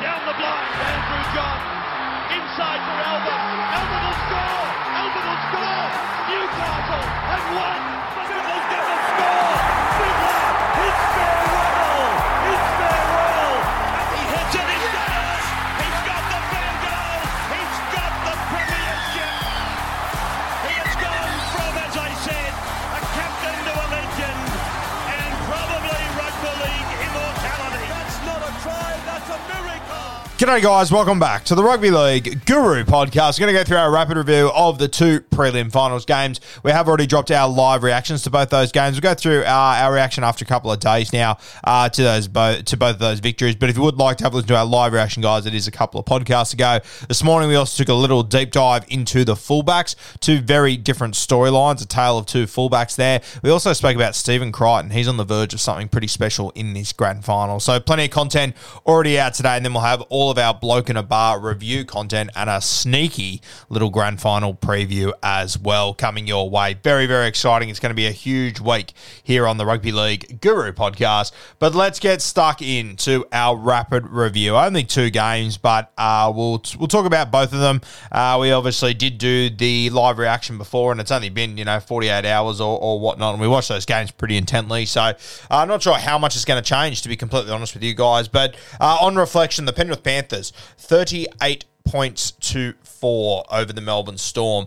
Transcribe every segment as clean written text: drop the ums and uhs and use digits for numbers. Down the block, Andrew John. Inside for Elba. Elba will score! Elba will score! Newcastle have won! Biddle's going to score! Biddle! It's farewell! It's farewell! And he hits it in the house! He's got the big goal! He's got the premiership! He has gone from, as I said, a captain to a legend and probably rugby league immortality. That's not a try, that's a miracle! G'day guys, welcome back to the Rugby League Guru Podcast. We're going to go through our rapid review of the two prelim finals games. We have already dropped our live reactions to both those games. We'll go through our reaction after a couple of days now to both of those victories. But if you would like to have a listen to our live reaction, guys, it is a couple of podcasts ago. This morning we also took a little deep dive into the fullbacks. Two very different storylines, a tale of two fullbacks there. We also spoke about Stephen Crichton. He's on the verge of something pretty special in this grand final. So plenty of content already out today, and then we'll have all of our bloke in a bar review content and a sneaky little grand final preview as well coming your way. Very, very exciting. It's going to be a huge week here on the Rugby League Guru Podcast. But let's get stuck into our rapid review. Only two games, but we'll talk about both of them. We obviously did do the live reaction before, and it's only been 48 hours or whatnot, and we watched those games pretty intently. So I'm not sure how much is going to change, to be completely honest with you guys. But on reflection, the Penrith Panthers, 38 points to 4 over the Melbourne Storm.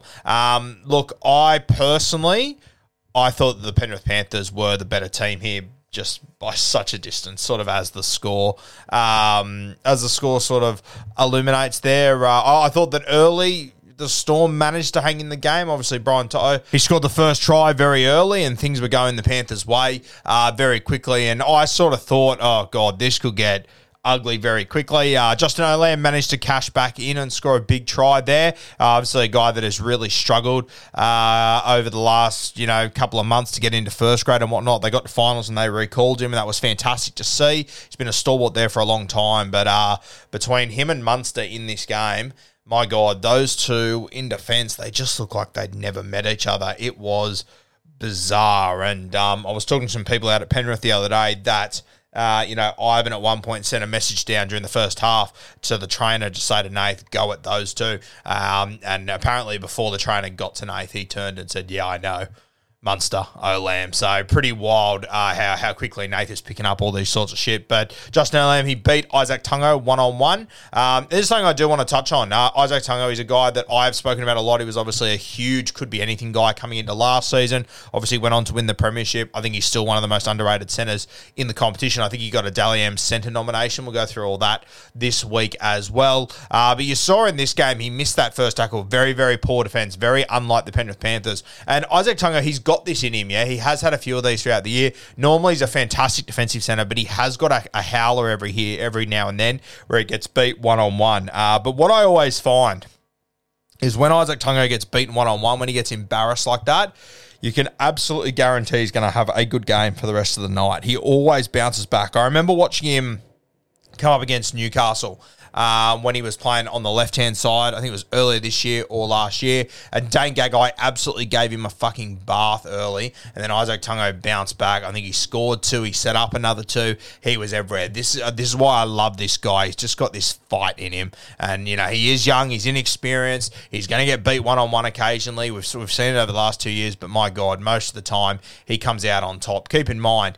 Look, I thought that the Penrith Panthers were the better team here, just by such a distance, sort of as the score sort of illuminates there. I thought that early the Storm managed to hang in the game. Obviously, Brian To'o, he scored the first try very early and things were going the Panthers' way very quickly. And I sort of thought, oh, God, this could get ugly very quickly. Justin Olam managed to cash back in and score a big try there. Obviously a guy that has really struggled over the last couple of months to get into first grade and whatnot. They got to finals and they recalled him, and that was fantastic to see. He's been a stalwart there for a long time, but between him and Munster in this game, my God, those two in defence, they just look like they'd never met each other. It was bizarre, and I was talking to some people out at Penrith the other day that Ivan at one point sent a message down during the first half to the trainer to say to Nath, go at those two. And apparently before the trainer got to Nath, he turned and said, yeah, I know, Munster, Olam. So pretty wild how quickly Nath is picking up all these sorts of shit. But Justin Olam, he beat Isaac Tungo 1-on-1. There's something I do want to touch on. Isaac Tungo is a guy that I've spoken about a lot. He was obviously a huge could-be-anything guy coming into last season. Obviously went on to win the premiership. I think he's still one of the most underrated centres in the competition. I think he got a Dally M centre nomination. We'll go through all that this week as well. But you saw in this game, he missed that first tackle. Very, very poor defence. Very unlike the Penrith Panthers. And Isaac Tungo, he's got this in him, yeah? He has had a few of these throughout the year. Normally, he's a fantastic defensive centre, but he has got a howler every now and then where he gets beat 1-on-1. But what I always find is when Isaac Tungo gets beaten 1-on-1, when he gets embarrassed like that, you can absolutely guarantee he's going to have a good game for the rest of the night. He always bounces back. I remember watching him come up against Newcastle when he was playing on the left-hand side. I think it was earlier this year or last year. And Dane Gagai absolutely gave him a fucking bath early. And then Isaac Tungo bounced back. I think he scored two. He set up another two. He was everywhere. This is why I love this guy. He's just got this fight in him. And, you know, he is young. He's inexperienced. He's going to get beat one-on-one occasionally. We've seen it over the last 2 years. But, my God, most of the time he comes out on top. Keep in mind,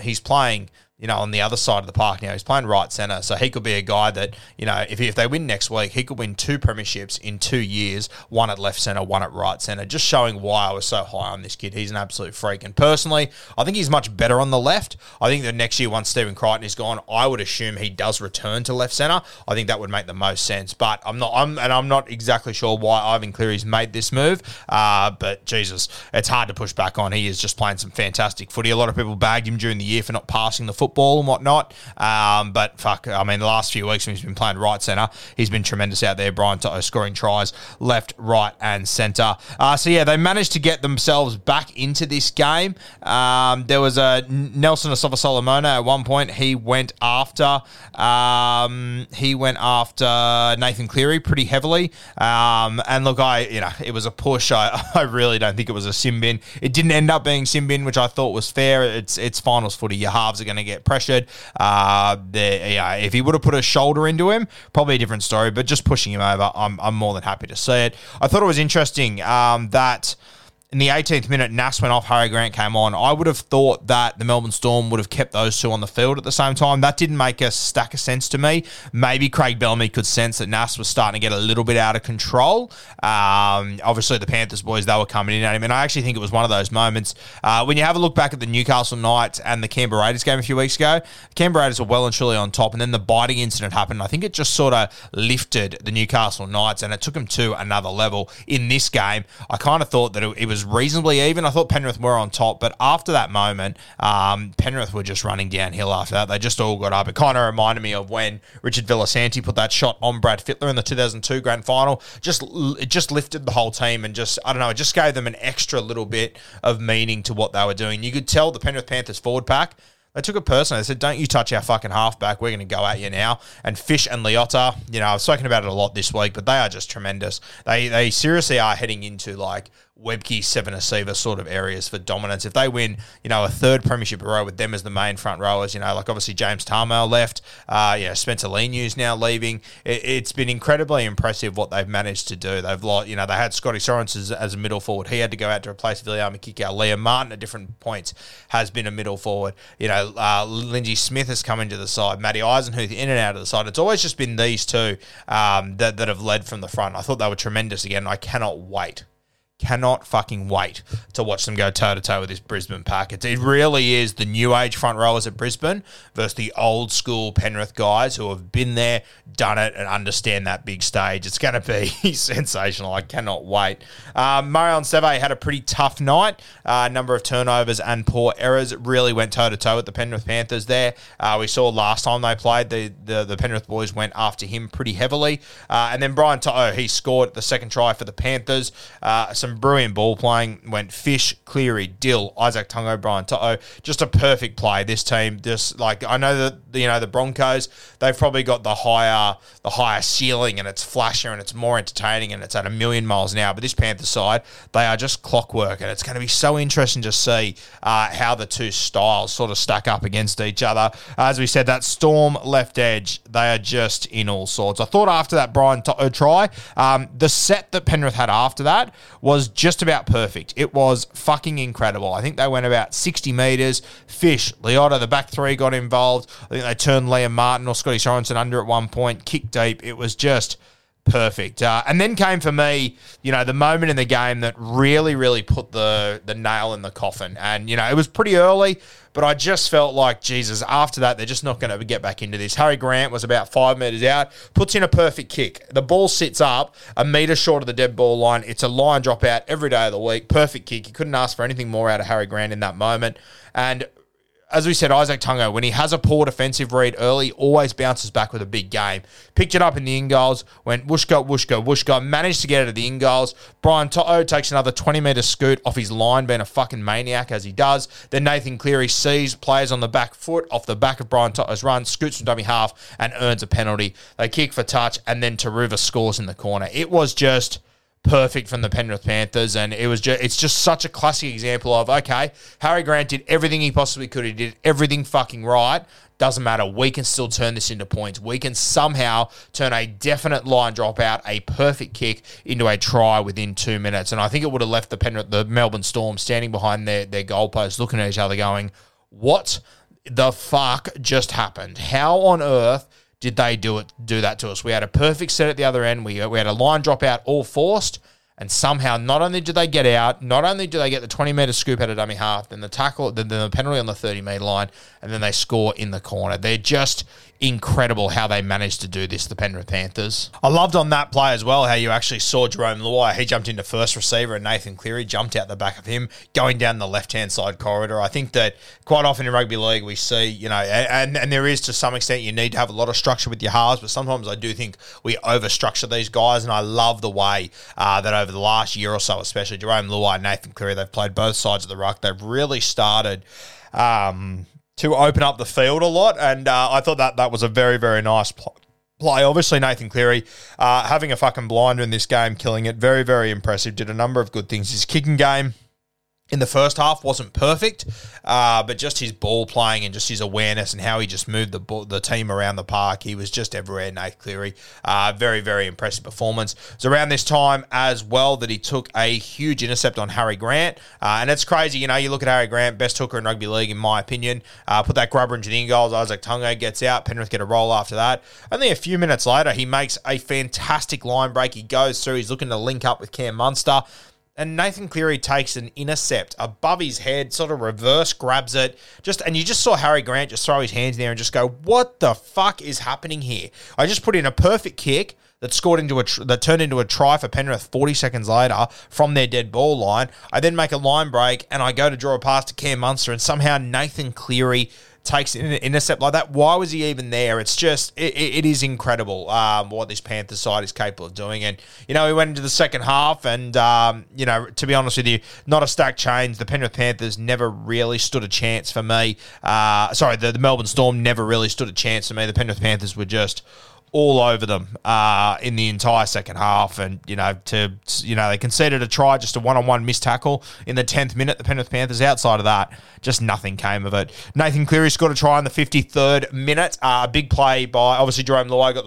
he's playing, you know, on the other side of the park now. He's playing right centre, so he could be a guy that, you know, if they win next week, he could win two premierships in 2 years, one at left centre, one at right centre, just showing why I was so high on this kid. He's an absolute freak. And personally, I think he's much better on the left. I think that next year, once Stephen Crichton is gone, I would assume he does return to left centre. I think that would make the most sense. But I'm not exactly sure why Ivan Cleary's made this move. But Jesus, it's hard to push back on. He is just playing some fantastic footy. A lot of people bagged him during the year for not passing the football and whatnot, but fuck, I mean, the last few weeks when he's been playing right centre, he's been tremendous out there. Brian To'o scoring tries left, right and centre. So yeah, they managed to get themselves back into this game. There was a Nelson Asova-Solomona at one point. He went after Nathan Cleary pretty heavily, and look, it was a push. I really don't think it was a sin bin. It didn't end up being sin bin, which I thought was fair. It's finals footy. Your halves are going to get pressured. If he would have put a shoulder into him, probably a different story, but just pushing him over, I'm more than happy to see it. I thought it was interesting that in the 18th minute, Nass went off, Harry Grant came on. I would have thought that the Melbourne Storm would have kept those two on the field at the same time. That didn't make a stack of sense to me. Maybe Craig Bellamy could sense that Nass was starting to get a little bit out of control. Obviously, the Panthers boys, they were coming in at him, and I actually think it was one of those moments. When you have a look back at the Newcastle Knights and the Canberra Raiders game a few weeks ago, the Canberra Raiders were well and truly on top, and then the biting incident happened. I think it just sort of lifted the Newcastle Knights, and it took them to another level. In this game, I kind of thought that it was reasonably even. I thought Penrith were on top, but after that moment, Penrith were just running downhill after that. They just all got up. It kind of reminded me of when Richard Villasanti put that shot on Brad Fittler in the 2002 Grand Final. It just lifted the whole team, and it just gave them an extra little bit of meaning to what they were doing. You could tell the Penrith Panthers forward pack, they took it personally. They said, don't you touch our fucking halfback. We're going to go at you now. And Fish and Leota, you know, I've spoken about it a lot this week, but they are just tremendous. They seriously are heading into, like, Webke, Seven Receiver sort of areas for dominance. If they win, you know, a third premiership row with them as the main front rowers, you know, like obviously James Tarmel left, Spencer Leenew's now leaving. It's been incredibly impressive what they've managed to do. They've, they had Scotty Sorensen as a middle forward. He had to go out to replace Viliama Kikau. Liam Martin at different points has been a middle forward. You know, Lindsay Smith has come into the side. Matty Eisenhuth in and out of the side. It's always just been these two that have led from the front. I thought they were tremendous again. I cannot wait. Cannot fucking wait to watch them go toe-to-toe with this Brisbane pack. It really is the new age front rowers at Brisbane versus the old school Penrith guys who have been there, done it, and understand that big stage. It's going to be sensational. I cannot wait. Marion Seve had a pretty tough night. Number of turnovers and poor errors. It really went toe-to-toe with the Penrith Panthers there. We saw last time they played, the Penrith boys went after him pretty heavily. And then Brian To'o, he scored the second try for the Panthers. Some brilliant ball playing. Went Fish, Cleary, Dill, Isaac Tungo, Brian To'o. Just a perfect play. This team, just like, I know that, you know, the Broncos, they've probably got the higher ceiling, and it's flashier and it's more entertaining and it's at 1,000,000 miles an hour. But this Panther side, they are just clockwork, and it's going to be so interesting to see how the two styles sort of stack up against each other. As we said, that Storm left edge, they are just in all sorts. I thought after that Brian To'o try, the set that Penrith had after that was just about perfect. It was fucking incredible. I think they went about 60 metres. Fish, Leota, the back three got involved. I think they turned Liam Martin or Scotty Sorensen under at one point. Kick deep. It was just perfect. And then came for me, you know, the moment in the game that really, really put the nail in the coffin. And, you know, it was pretty early, but I just felt like, Jesus, after that, they're just not going to get back into this. Harry Grant was about 5 metres out, puts in a perfect kick. The ball sits up 1 metre short of the dead ball line. It's a line dropout every day of the week. Perfect kick. You couldn't ask for anything more out of Harry Grant in that moment. And as we said, Isaac Tungo, when he has a poor defensive read early, always bounces back with a big game. Picked it up in the in-goals, went whooshka, managed to get it at the in-goals. Brian To'o takes another 20-metre scoot off his line, being a fucking maniac as he does. Then Nathan Cleary sees players on the back foot off the back of Brian To'o's run, scoots from dummy half and earns a penalty. They kick for touch, and then Taruva scores in the corner. It was just perfect from the Penrith Panthers, and it was it's just such a classic example of, okay, Harry Grant did everything he possibly could. He did everything fucking right. Doesn't matter. We can still turn this into points. We can somehow turn a definite line dropout, a perfect kick, into a try within 2 minutes. And I think it would have left the Melbourne Storm standing behind their goalposts, looking at each other going, what the fuck just happened? How on earth did they do that to us? We had a perfect set at the other end. We had a line dropout all forced, and somehow not only do they get out, not only do they get the 20-metre scoop out of dummy half, then the tackle, then the penalty on the 30-metre line, and then they score in the corner. They're just incredible how they managed to do this, the Penrith Panthers. I loved on that play as well how you actually saw Jerome Luai. He jumped into first receiver and Nathan Cleary jumped out the back of him going down the left-hand side corridor. I think that quite often in rugby league we see, you know, and there is to some extent you need to have a lot of structure with your halves, but sometimes I do think we over-structure these guys, and I love the way that over the last year or so, especially Jerome Luai and Nathan Cleary, they've played both sides of the ruck. They've really started to open up the field a lot, and I thought that was a very, very nice play. Obviously, Nathan Cleary having a fucking blinder in this game, killing it. Very, very impressive. Did a number of good things. His kicking game in the first half wasn't perfect, but just his ball playing and just his awareness and how he just moved the team around the park, he was just everywhere, Nathan Cleary. Very, very impressive performance. It was around this time as well that he took a huge intercept on Harry Grant, and it's crazy, you know, you look at Harry Grant, best hooker in rugby league in my opinion, put that grubber into the in-goals, Isaac Tungo gets out, Penrith get a roll after that. Only a few minutes later, he makes a fantastic line break. He goes through, he's looking to link up with Cam Munster, and Nathan Cleary takes an intercept above his head, sort of reverse grabs it. And you just saw Harry Grant just throw his hands in there and just go, what the fuck is happening here? I just put in a perfect kick that turned into a try for Penrith 40 seconds later from their dead ball line. I then make a line break and I go to draw a pass to Cam Munster, and somehow Nathan Cleary takes an intercept like that. Why was he even there? It's just, it is incredible what this Panthers side is capable of doing. And, you know, we went into the second half and, you know, to be honest with you, not a stack change. The Penrith Panthers never really stood a chance for me. The Melbourne Storm never really stood a chance for me. The Penrith Panthers were just all over them in the entire second half, and they conceded a try, just a one-on-one missed tackle in the 10th minute. The Penrith Panthers, outside of that, just nothing came of it. Nathan Cleary scored a try in the 53rd minute. A big play by obviously Jerome Luai got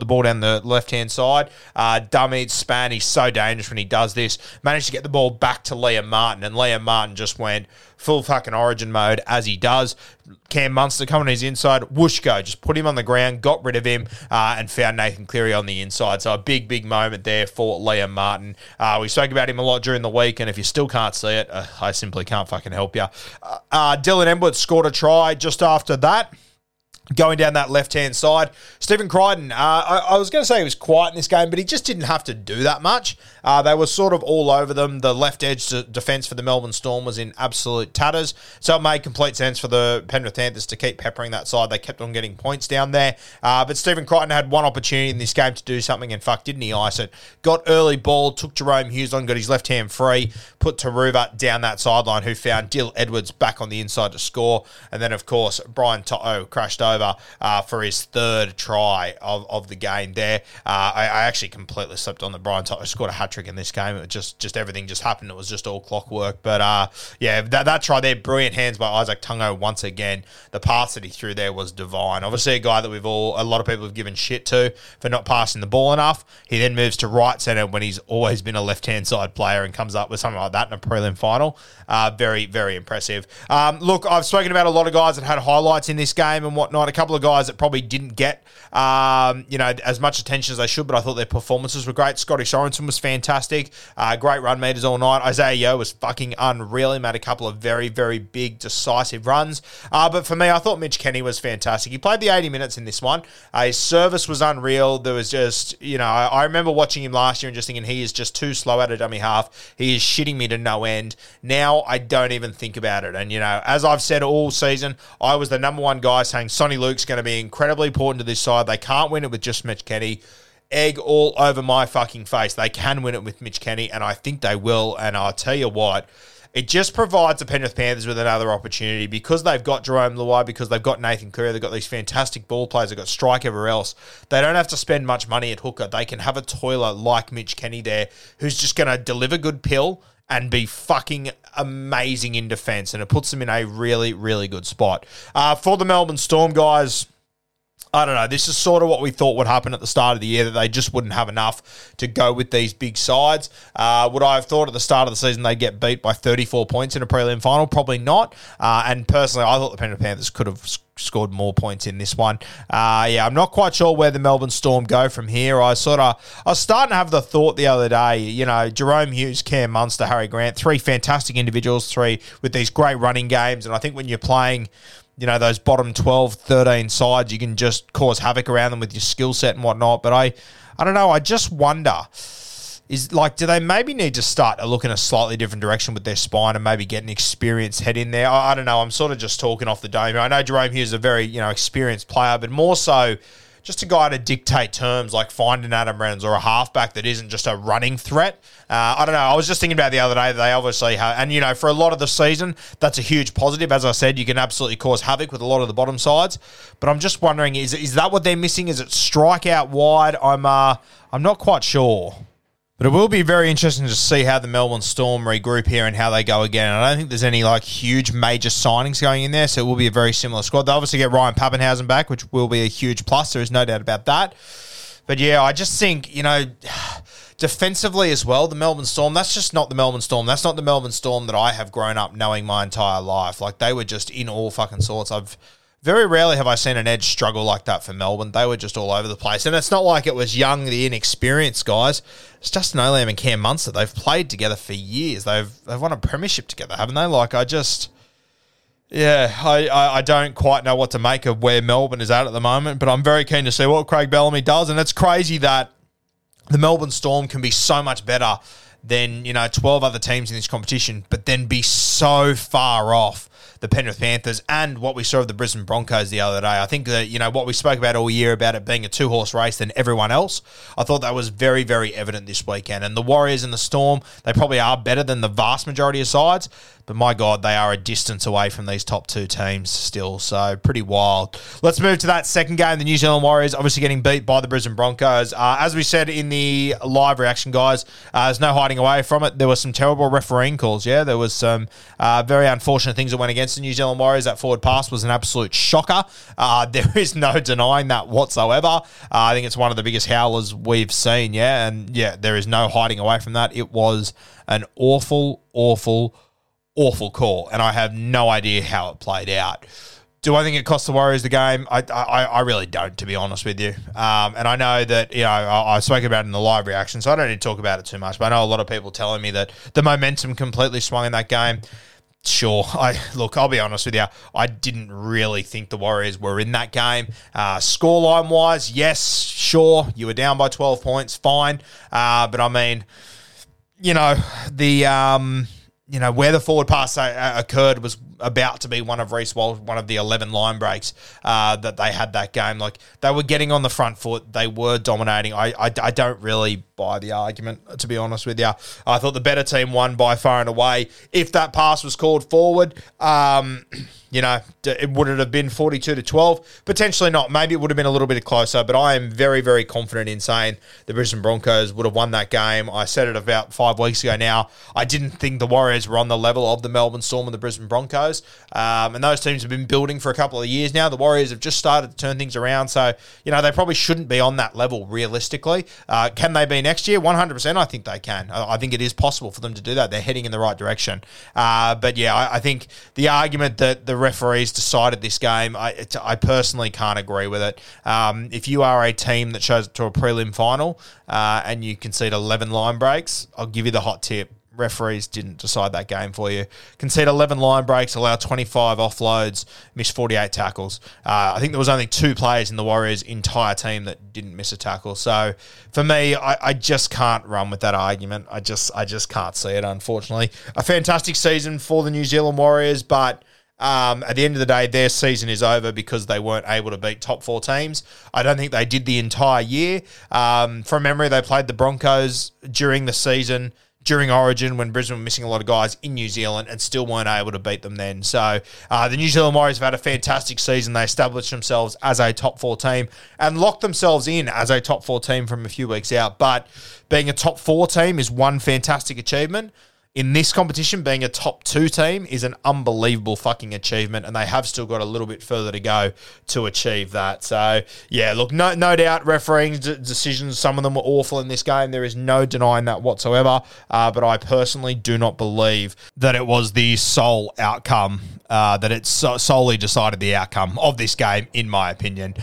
the ball down the left-hand side. Dummy span, he's so dangerous when he does this. Managed to get the ball back to Liam Martin, and Liam Martin just went full fucking origin mode as he does. Cam Munster coming to his inside, whooshko, just put him on the ground, got rid of him, and found Nathan Cleary on the inside. So a big, big moment there for Liam Martin. We spoke about him a lot during the week, and if you still can't see it, I simply can't fucking help you. Dylan Embwood scored a try just after that, going down that left-hand side. Stephen Crichton, I was going to say he was quiet in this game, but he just didn't have to do that much. They were sort of all over them. The left-edge defence for the Melbourne Storm was in absolute tatters, so it made complete sense for the Penrith Panthers to keep peppering that side. They kept on getting points down there. But Stephen Crichton had one opportunity in this game to do something, and fuck, didn't he ice it? Got early ball, took Jahrome Hughes on, got his left hand free, put Taruva down that sideline, who found Dill Edwards back on the inside to score. And then, of course, Brian To'o crashed over for his third try of the game there. I actually completely slept on the Brian To'o scored a hat-trick in this game. It was just everything just happened. It was just all clockwork. But, that try there, brilliant hands by Isaac Tungo once again. The pass that he threw there was divine. Obviously, a guy that a lot of people have given shit to for not passing the ball enough. He then moves to right centre when he's always been a left-hand side player and comes up with something like that in a prelim final. Very, very impressive. Look, I've spoken about a lot of guys that had highlights in this game and whatnot. behind a couple of guys that probably didn't get, as much attention as they should, but I thought their performances were great. Scotty Sorensen was fantastic. Great run meters all night. Isaiah Yeo was fucking unreal. He made a couple of very, very big, decisive runs. But for me, I thought Mitch Kenny was fantastic. He played the 80 minutes in this one. His service was unreal. There was just, I remember watching him last year and just thinking he is just too slow at a dummy half. He is shitting me to no end. Now I don't even think about it. And, as I've said all season, I was the number one guy saying Sonny Luke's going to be incredibly important to this side. They can't win it with just Mitch Kenny. Egg all over my fucking face. They can win it with Mitch Kenny, and I think they will. And I'll tell you what, it just provides the Penrith Panthers with another opportunity because they've got Jerome Luai, because they've got Nathan Cleary, they've got these fantastic ball players, they've got strike everywhere else. They don't have to spend much money at hooker. They can have a toiler like Mitch Kenny there who's just going to deliver good pill and be fucking amazing in defence, and it puts them in a really, really good spot. For the Melbourne Storm, guys, I don't know. This is sort of what we thought would happen at the start of the year, that they just wouldn't have enough to go with these big sides. Would I have thought at the start of the season they'd get beat by 34 points in a prelim final? Probably not. And personally, I thought the Penrith Panthers could have scored more points in this one. I'm not quite sure where the Melbourne Storm go from here. I was starting to have the thought the other day, Jahrome Hughes, Cam Munster, Harry Grant, three fantastic individuals, three with these great running games. And I think when you're playing those bottom 12, 13 sides, you can just cause havoc around them with your skill set and whatnot. But I don't know. I just wonder, do they maybe need to start to look in a slightly different direction with their spine and maybe get an experienced head in there? I don't know. I'm sort of just talking off the dome. I know Jerome Hughes is a very, experienced player, but more so just a guy to dictate terms, like finding Adam Reynolds or a halfback that isn't just a running threat. I don't know. I was just thinking about the other day, they obviously have, and for a lot of the season, that's a huge positive. As I said, you can absolutely cause havoc with a lot of the bottom sides. But I'm just wondering, is that what they're missing? Is it strike out wide? I'm not quite sure. But it will be very interesting to see how the Melbourne Storm regroup here and how they go again. And I don't think there's any huge major signings going in there, so it will be a very similar squad. They obviously get Ryan Pappenhausen back, which will be a huge plus. There is no doubt about that. But yeah, I just think, defensively as well, the Melbourne Storm, that's just not the Melbourne Storm. That's not the Melbourne Storm that I have grown up knowing my entire life. They were just in all fucking sorts. Very rarely have I seen an edge struggle like that for Melbourne. They were just all over the place. And it's not like it was young, the inexperienced guys. It's Justin Olam and Cam Munster. They've played together for years. They've won a premiership together, haven't they? I don't quite know what to make of where Melbourne is at the moment, but I'm very keen to see what Craig Bellamy does. And it's crazy that the Melbourne Storm can be so much better than, 12 other teams in this competition, but then be so far off the Penrith Panthers and what we saw of the Brisbane Broncos the other day. I think that, what we spoke about all year about it being a two-horse race than everyone else, I thought that was very, very evident this weekend. And the Warriors and the Storm, they probably are better than the vast majority of sides, but my God, they are a distance away from these top two teams still, so pretty wild. Let's move to that second game, the New Zealand Warriors obviously getting beat by the Brisbane Broncos. As we said in the live reaction, guys, there's no hiding away from it. There were some terrible refereeing calls, yeah? There was some very unfortunate things that went against the New Zealand Warriors. That forward pass was an absolute shocker. There is no denying that whatsoever. I think it's one of the biggest howlers we've seen, yeah? And, yeah, there is no hiding away from that. It was an awful call, and I have no idea how it played out. Do I think it cost the Warriors the game? I really don't, to be honest with you. And I know that, I spoke about it in the live reaction, so I don't need to talk about it too much, but I know a lot of people telling me that the momentum completely swung in that game. Sure. I'll be honest with you. I didn't really think the Warriors were in that game. Scoreline-wise, yes, sure, you were down by 12 points, fine. But, I mean, where the forward pass occurred was about to be one of Reece Walsh, one of the 11 line breaks that they had that game. They were getting on the front foot. They were dominating. I don't really buy the argument, to be honest with you. I thought the better team won by far and away. If that pass was called forward, would it have been 42-12? Potentially not. Maybe it would have been a little bit closer, but I am very, very confident in saying the Brisbane Broncos would have won that game. I said it about 5 weeks ago now. I didn't think the Warriors Warriors were on the level of the Melbourne Storm and the Brisbane Broncos. And those teams have been building for a couple of years now. The Warriors have just started to turn things around. So, you know, they probably shouldn't be on that level realistically. Can they be next year? 100%, I think they can. I think it is possible for them to do that. They're heading in the right direction. But yeah, I think the argument that the referees decided this game, I personally can't agree with it. If you are a team that shows up to a prelim final and you concede 11 line breaks, I'll give you the hot tip. Referees didn't decide that game for you. Concede 11 line breaks, allow 25 offloads, miss 48 tackles. I think there was only two players in the Warriors' entire team that didn't miss a tackle. So for me, I just can't run with that argument. I just can't see it, unfortunately. A fantastic season for the New Zealand Warriors, but at the end of the day, their season is over because they weren't able to beat top four teams. I don't think they did the entire year. From memory, they played the Broncos during the season, during Origin, when Brisbane were missing a lot of guys in New Zealand and still weren't able to beat them then. So the New Zealand Warriors have had a fantastic season. They established themselves as a top four team and locked themselves in as a top four team from a few weeks out. But being a top four team is one fantastic achievement. In this competition, being a top two team is an unbelievable fucking achievement, and they have still got a little bit further to go to achieve that. So, yeah, look, no doubt refereeing decisions, some of them were awful in this game. There is no denying that whatsoever, but I personally do not believe that it was the sole outcome, that it solely decided the outcome of this game, in my opinion.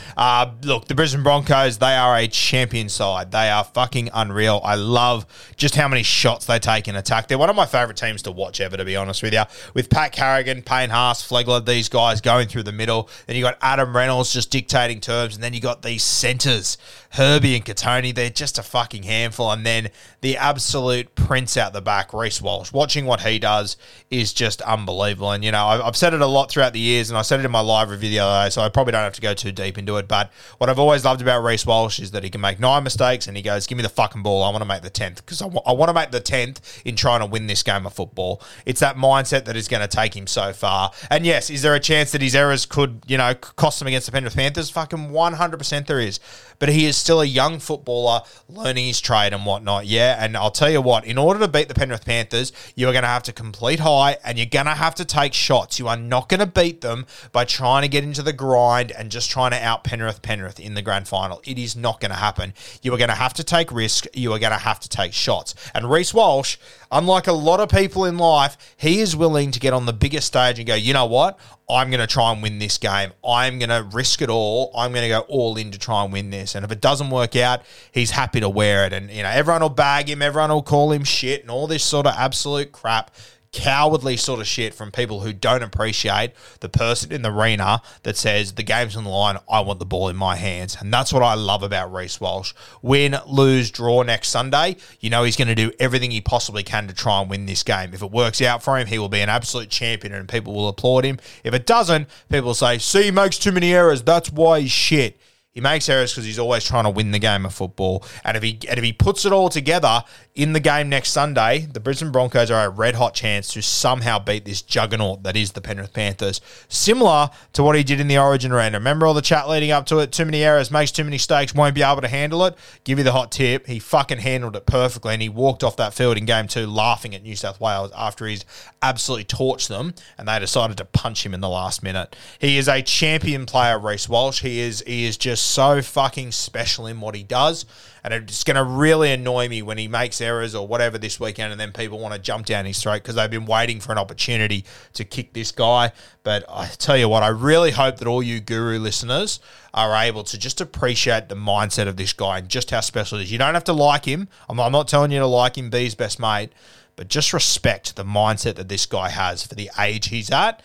Look, the Brisbane Broncos, they are a champion side. They are fucking unreal. I love just how many shots they take in attack. They're one of my favourite teams to watch ever, to be honest with you. With Pat Carrigan, Payne Haas, Flegler, these guys going through the middle. Then you got Adam Reynolds just dictating terms. And then you got these centres, Herbie and Katoni. They're just a fucking handful. And then the absolute prince out the back, Reece Walsh. Watching what he does is just unbelievable. And, you know, I've said it a lot throughout the years, and I said it in my live review the other day, so I probably don't have to go too deep into it. But what I've always loved about Reece Walsh is that he can make 9 mistakes and he goes, give me the fucking ball. I want to make the 10th because I want to make the 10th in trying to win this game of football. It's that mindset that is going to take him so far. And yes, is there a chance that his errors could, you know, cost him against the Penrith Panthers? Fucking 100% there is. But he is still a young footballer learning his trade and whatnot, yeah? And I'll tell you what, in order to beat the Penrith Panthers, you are going to have to complete high and you're going to have to take shots. You are not going to beat them by trying to get into the grind and just trying to out Penrith in the grand final. It is not going to happen. You are going to have to take risk. You are going to have to take shots. And Reece Walsh, unlike a lot of people in life, he is willing to get on the biggest stage and go, you know what? I'm going to try and win this game. I'm going to risk it all. I'm going to go all in to try and win this. And if it doesn't work out, he's happy to wear it. And, you know, everyone will bag him. Everyone will call him shit and all this sort of absolute crap, cowardly sort of shit from people who don't appreciate the person in the arena that says the game's on the line, I want the ball in my hands. And that's what I love about Reece Walsh. Win, lose, draw next Sunday, you know he's going to do everything he possibly can to try and win this game. If it works out for him, he will be an absolute champion and people will applaud him. If it doesn't, people will say, see, he makes too many errors, that's why he's shit. He makes errors because he's always trying to win the game of football. And if he puts it all together in the game next Sunday, the Brisbane Broncos are a red-hot chance to somehow beat this juggernaut that is the Penrith Panthers. Similar to what he did in the Origin round. Remember all the chat leading up to it? Too many errors, makes too many mistakes, won't be able to handle it. Give you the hot tip. He fucking handled it perfectly, and he walked off that field in Game 2 laughing at New South Wales after he's absolutely torched them, and they decided to punch him in the last minute. He is a champion player, Reece Walsh. He is just so fucking special in what he does, and it's going to really annoy me when he makes errors or whatever this weekend and then people want to jump down his throat because they've been waiting for an opportunity to kick this guy. But I tell you what, I really hope that all you Guru listeners are able to just appreciate the mindset of this guy and just how special it is. You don't have to like him. I'm not telling you to like him, be his best mate, but just respect the mindset that this guy has for the age he's at.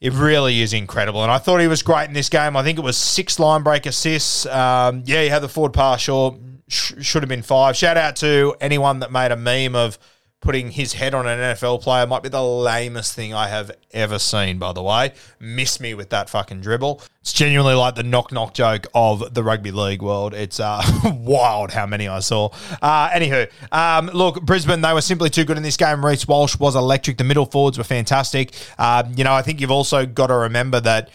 It really is incredible, and I thought he was great in this game. I think it was 6 line break assists. Yeah, he had the forward pass, sure. Should have been 5. Shout out to anyone that made a meme of putting his head on an NFL player. Might be the lamest thing I have ever seen, by the way. Miss me with that fucking dribble. It's genuinely like the knock-knock joke of the rugby league world. It's wild how many I saw. Anywho, look, Brisbane, they were simply too good in this game. Reece Walsh was electric. The middle forwards were fantastic. I think you've also got to remember that,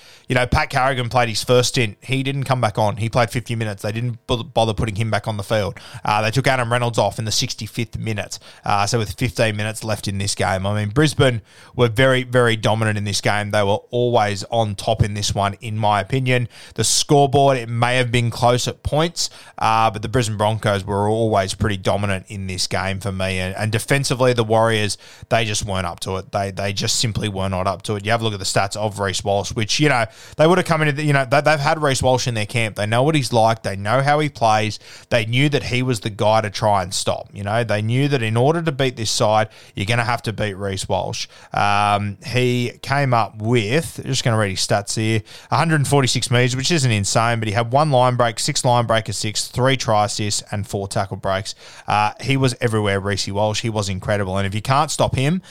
Pat Carrigan played his first stint. He didn't come back on. He played 50 minutes. They didn't bother putting him back on the field. They took Adam Reynolds off in the 65th minute. So with 15 minutes left in this game. I mean, Brisbane were very, very dominant in this game. They were always on top in this one, in my opinion. The scoreboard, it may have been close at points, but the Brisbane Broncos were always pretty dominant in this game for me. And defensively, the Warriors, they just weren't up to it. They just simply were not up to it. You have a look at the stats of Reece Walsh, which, they would have come into, they've had Reece Walsh in their camp. They know what he's like. They know how he plays. They knew that he was the guy to try and stop. They knew that in order to beat this side, you're going to have to beat Reece Walsh. He came up with, just going to read his stats here, 146 metres, which isn't insane, but he had one line break, 6 line break assists, 3 try assists, and 4 tackle breaks. He was everywhere, Reece Walsh. He was incredible. And if you can't stop him,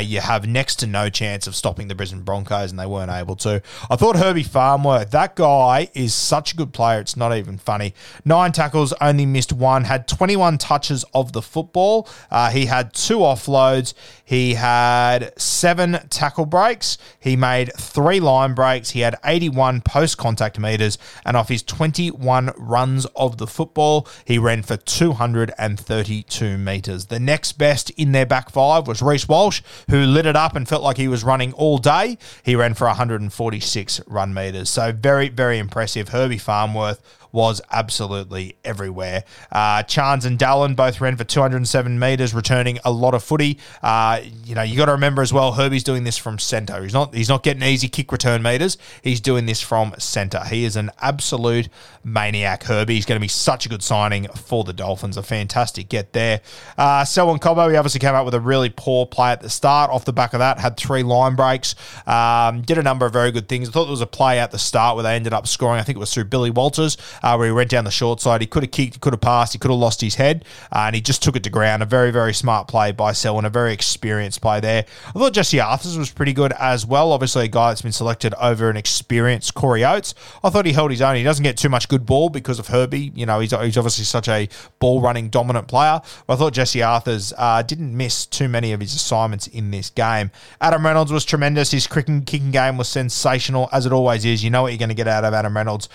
you have next to no chance of stopping the Brisbane Broncos, and they weren't able to. I thought Herbie Farnworth, that guy is such a good player, it's not even funny. 9 tackles, only missed 1, had 21 touches of the football. He had 2 offloads. He had 7 tackle breaks. He made 3 line breaks. He had 81 post-contact metres, and off his 21 runs of the football, he ran for 232 metres. The next best in their back five was Reece Walsh, who lit it up and felt like he was running all day. He ran for 146 run metres. So very, very impressive. Herbie Farnworth was absolutely everywhere. Chance and Dallin both ran for 207 metres, returning a lot of footy. You got to remember as well, Herbie's doing this from centre. He's not getting easy kick return metres. He's doing this from centre. He is an absolute maniac, Herbie. He's going to be such a good signing for the Dolphins. A fantastic get there. Selwyn Cobbo, he obviously came out with a really poor play at the start. Off the back of that, had 3 line breaks. Did a number of very good things. I thought there was a play at the start where they ended up scoring. I think it was through Billy Walters. Where he went down the short side. He could have kicked, he could have passed, he could have lost his head, and he just took it to ground. A very, very smart play by Selwyn, a very experienced play there. I thought Jesse Arthurs was pretty good as well. Obviously, a guy that's been selected over an experienced Corey Oates. I thought he held his own. He doesn't get too much good ball because of Herbie. He's obviously such a ball-running dominant player. But I thought Jesse Arthurs didn't miss too many of his assignments in this game. Adam Reynolds was tremendous. His kicking game was sensational, as it always is. You know what you're going to get out of Adam Reynolds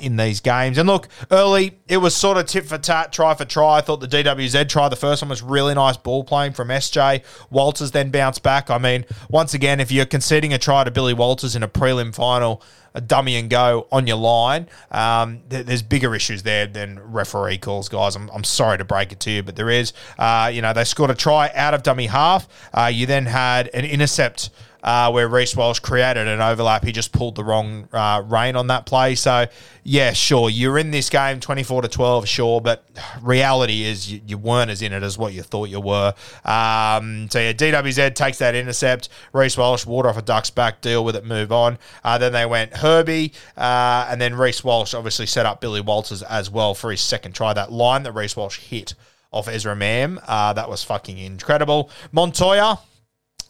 in these games. And look, early, it was sort of tit for tat, try for try. I thought the DWZ try, the first one, was really nice ball playing from SJ. Walters then bounced back. I mean, once again, if you're conceding a try to Billy Walters in a prelim final, a dummy and go on your line, there's bigger issues there than referee calls, guys. I'm sorry to break it to you, but there is. They scored a try out of dummy half. You then had an intercept where Reece Walsh created an overlap. He just pulled the wrong rein on that play. So, yeah, sure, you're in this game 24-12, sure, but reality is you weren't as in it as what you thought you were. DWZ takes that intercept. Reece Walsh, water off a duck's back, deal with it, move on. Then they went Herbie, and then Reece Walsh obviously set up Billy Walters as well for his second try. That line that Reece Walsh hit off Ezra Mam, that was fucking incredible. Montoya,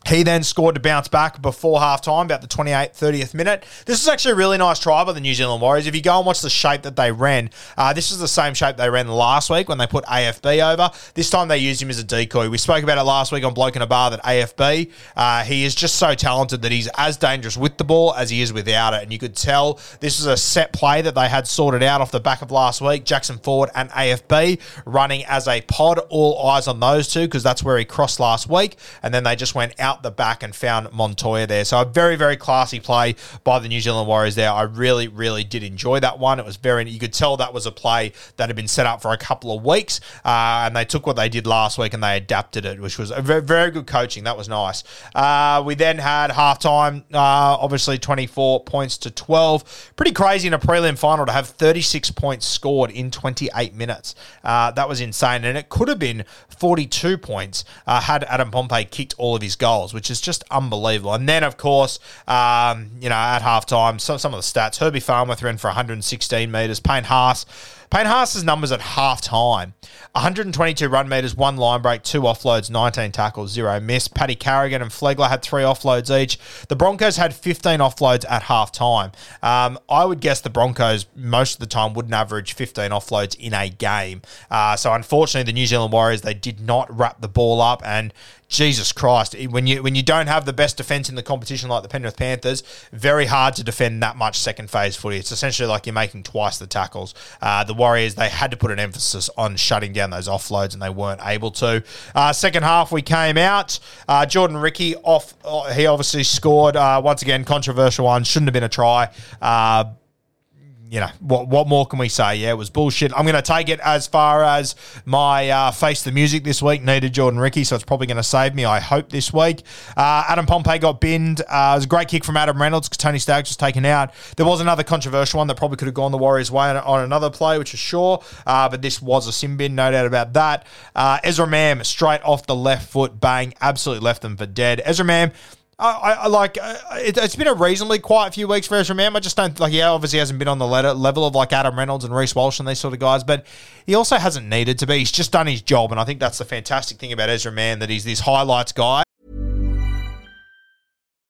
he then scored to bounce back before halftime, about the 28th, 30th minute. This is actually a really nice try by the New Zealand Warriors. If you go and watch the shape that they ran, this is the same shape they ran last week when they put AFB over. This time they used him as a decoy. We spoke about it last week on Bloke in a Bar, that AFB, he is just so talented that he's as dangerous with the ball as he is without it. And you could tell this is a set play that they had sorted out off the back of last week. Jackson Ford and AFB running as a pod, all eyes on those two, because that's where he crossed last week. And then they just went out the back and found Montoya there. So a very, very classy play by the New Zealand Warriors there. I really, really did enjoy that one. It was very, you could tell that was a play that had been set up for a couple of weeks, and they took what they did last week and they adapted it, which was a very, very good coaching. That was nice. We then had halftime, obviously 24 points to 12. Pretty crazy in a prelim final to have 36 points scored in 28 minutes. That was insane. And it could have been 42 points had Adam Pompey kicked all of his goals, which is just unbelievable. And then, of course, at halftime, some of the stats. Herbie Farnworth ran for 116 metres. Payne Haas, Payne Haas' numbers at half-time, 122 run metres, 1 line break, 2 offloads, 19 tackles, 0 miss. Pat Carrigan and Flegler had 3 offloads each. The Broncos had 15 offloads at half-time. I would guess the Broncos most of the time wouldn't average 15 offloads in a game. So unfortunately, the New Zealand Warriors, they did not wrap the ball up, and Jesus Christ, when you don't have the best defence in the competition like the Penrith Panthers, very hard to defend that much second phase footy. It's essentially like you're making twice the tackles. The Warriors, they had to put an emphasis on shutting down those offloads, and they weren't able to. Second half, we came out. Jordan Rickey, he obviously scored. Once again, controversial one. Shouldn't have been a try. You know, what more can we say? Yeah, it was bullshit. I'm going to take it as far as my face the music this week. Needed Jordan Rickey, so it's probably going to save me, I hope, this week. Adam Pompey got binned. It was a great kick from Adam Reynolds because Tony Staggs was taken out. There was another controversial one that probably could have gone the Warriors' way on another play, which is sure, but this was a sin bin, no doubt about that. Ezra Mam, straight off the left foot, bang, absolutely left them for dead. Ezra Mam, it's been a reasonably quiet few weeks for Ezra Mam. I just don't, obviously hasn't been on the level of like Adam Reynolds and Reece Walsh and these sort of guys, but he also hasn't needed to be. He's just done his job, and I think that's the fantastic thing about Ezra Mam, that he's this highlights guy.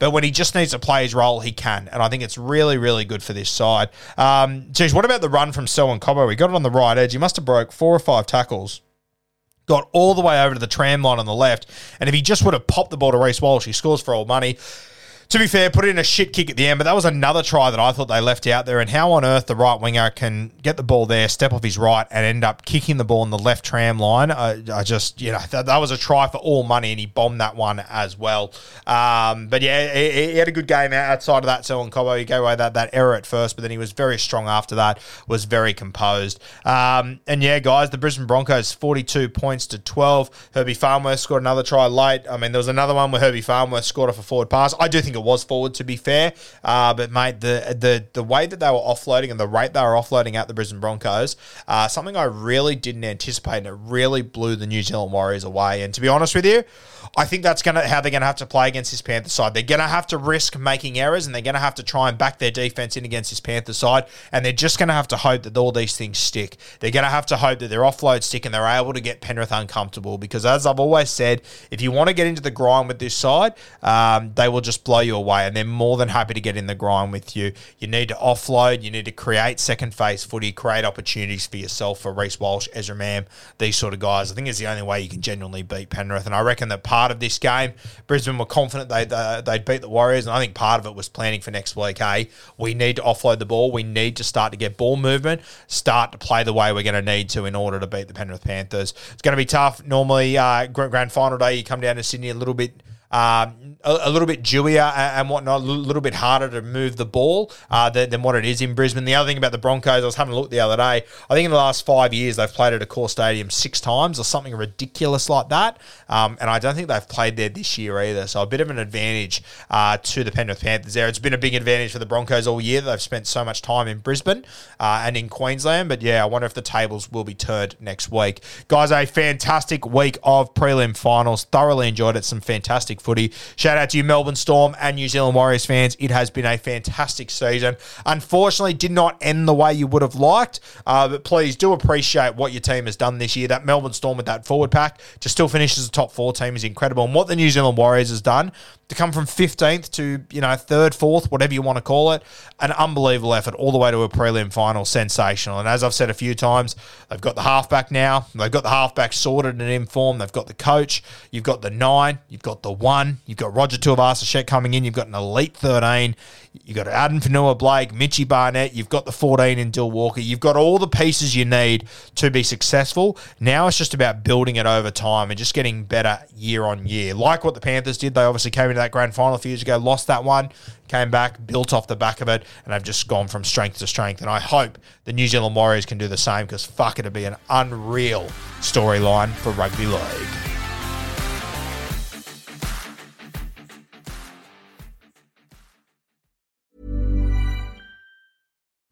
But when he just needs to play his role, he can. And I think it's really, really good for this side. Geez, what about the run from Selwyn Cobbo? He got it on the right edge. He must have broke 4 or 5 tackles. Got all the way over to the tram line on the left. And if he just would have popped the ball to Reece Walsh, he scores for all money. To be fair, put in a shit kick at the end, but that was another try that I thought they left out there. And how on earth the right winger can get the ball there, step off his right, and end up kicking the ball on the left tram line. That was a try for all money, and he bombed that one as well. But yeah, he had a good game outside of that. Selwyn Cobbo, he gave away that error at first, but then he was very strong after that, was very composed. And yeah, guys, the Brisbane Broncos, 42 points to 12. Herbie Farnworth scored another try late. I mean, there was another one where Herbie Farnworth scored off a forward pass. I do think it was forward, to be fair, but mate, the way that they were offloading and the rate they were offloading out the Brisbane Broncos, something I really didn't anticipate, and it really blew the New Zealand Warriors away. And to be honest with you, I think that's how they're going to have to play against this Panthers side. They're going to have to risk making errors, and they're going to have to try and back their defense in against this Panthers side, and they're just going to have to hope that all these things stick. They're going to have to hope that their offloads stick and they're able to get Penrith uncomfortable, because as I've always said, if you want to get into the grind with this side, they will just blow you away, and they're more than happy to get in the grind with you. You need to offload, you need to create second phase footy, create opportunities for yourself, for Reece Walsh, Ezra Mam, these sort of guys. I think it's the only way you can genuinely beat Penrith, and I reckon that part of this game, Brisbane were confident they'd beat the Warriors, and I think part of it was planning for next week. Hey, we need to offload the ball, we need to start to get ball movement, start to play the way we're going to need to in order to beat the Penrith Panthers. It's going to be tough. Normally, grand final day, you come down to Sydney a little bit dewier and whatnot, a little bit harder to move the ball than what it is in Brisbane. The other thing about the Broncos, I was having a look the other day, I think in the last 5 years they've played at a core stadium 6 times or something ridiculous like that, and I don't think they've played there this year either, so a bit of an advantage to the Penrith Panthers there. It's been a big advantage for the Broncos all year. They've spent so much time in Brisbane and in Queensland, but yeah, I wonder if the tables will be turned next week. Guys, a fantastic week of prelim finals. Thoroughly enjoyed it. Some fantastic footy. Shout out to you, Melbourne Storm and New Zealand Warriors fans. It has been a fantastic season. Unfortunately, did not end the way you would have liked, but please do appreciate what your team has done this year. That Melbourne Storm with that forward pack to still finish as a top 4 team is incredible. And what the New Zealand Warriors has done to come from 15th to, 3rd, 4th, whatever you want to call it, an unbelievable effort all the way to a prelim final. Sensational. And as I've said a few times, they've got the halfback now. They've got the halfback sorted and in form. They've got the coach. You've got the 9. You've got the 1. one. You've got Roger Tuivasa-Sheck coming in. You've got an elite 13. You've got Arden Fanua-Blake, Mitchie Barnett. You've got the 14 in Dill Walker. You've got all the pieces you need to be successful. Now it's just about building it over time and just getting better year on year. Like what the Panthers did, they obviously came into that grand final a few years ago, lost that one, came back, built off the back of it, and have just gone from strength to strength. And I hope the New Zealand Warriors can do the same because, fuck, it'll be an unreal storyline for rugby league.